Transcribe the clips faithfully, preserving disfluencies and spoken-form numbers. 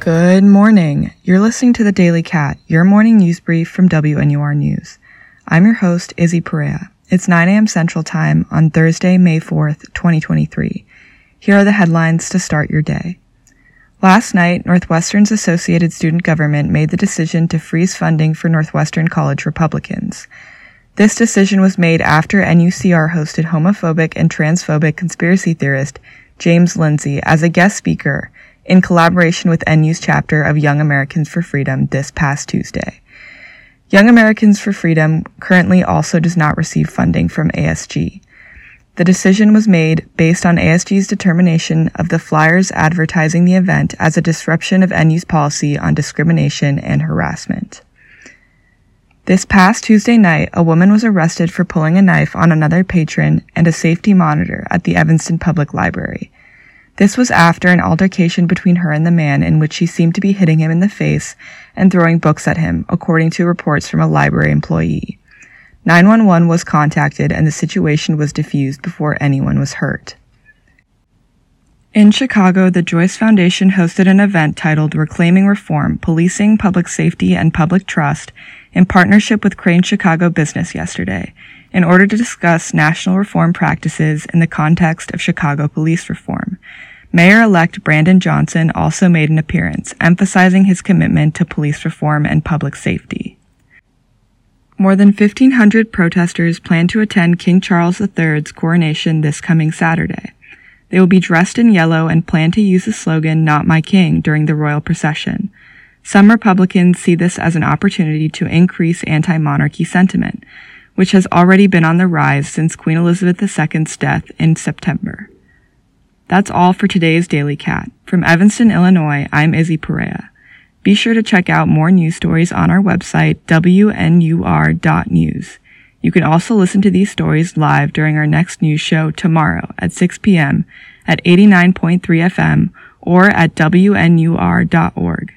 Good morning. You're listening to The Daily Cat, your morning news brief from W N U R News. I'm your host, Izzy Perea. It's nine a.m. Central Time on Thursday, May fourth, twenty twenty-three. Here are the headlines to start your day. Last night, Northwestern's Associated Student Government made the decision to freeze funding for Northwestern College Republicans. This decision was made after N U C R hosted homophobic and transphobic conspiracy theorist James Lindsay as a guest speaker in collaboration with N U's chapter of Young Americans for Freedom this past Tuesday. Young Americans for Freedom currently also does not receive funding from A S G. The decision was made based on A S G's determination of the flyers advertising the event as a disruption of N U's policy on discrimination and harassment. This past Tuesday night, a woman was arrested for pulling a knife on another patron and a safety monitor at the Evanston Public Library. This was after an altercation between her and the man in which she seemed to be hitting him in the face and throwing books at him, according to reports from a library employee. nine one one was contacted and the situation was diffused before anyone was hurt. In Chicago, the Joyce Foundation hosted an event titled Reclaiming Reform, Policing, Public Safety, and Public Trust in partnership with Crane Chicago Business yesterday in order to discuss national reform practices in the context of Chicago police reform. Mayor-elect Brandon Johnson also made an appearance, emphasizing his commitment to police reform and public safety. More than fifteen hundred protesters plan to attend King Charles the third's coronation this coming Saturday. They will be dressed in yellow and plan to use the slogan, "Not My King," during the royal procession. Some Republicans see this as an opportunity to increase anti-monarchy sentiment, which has already been on the rise since Queen Elizabeth the second's death in September. That's all for today's Daily Cat. From Evanston, Illinois, I'm Izzy Perea. Be sure to check out more news stories on our website, W N U R dot news. You can also listen to these stories live during our next news show tomorrow at six p.m. at eighty-nine point three F M or at W N U R dot org.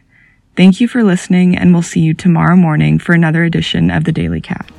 Thank you for listening, and we'll see you tomorrow morning for another edition of The Daily Cat.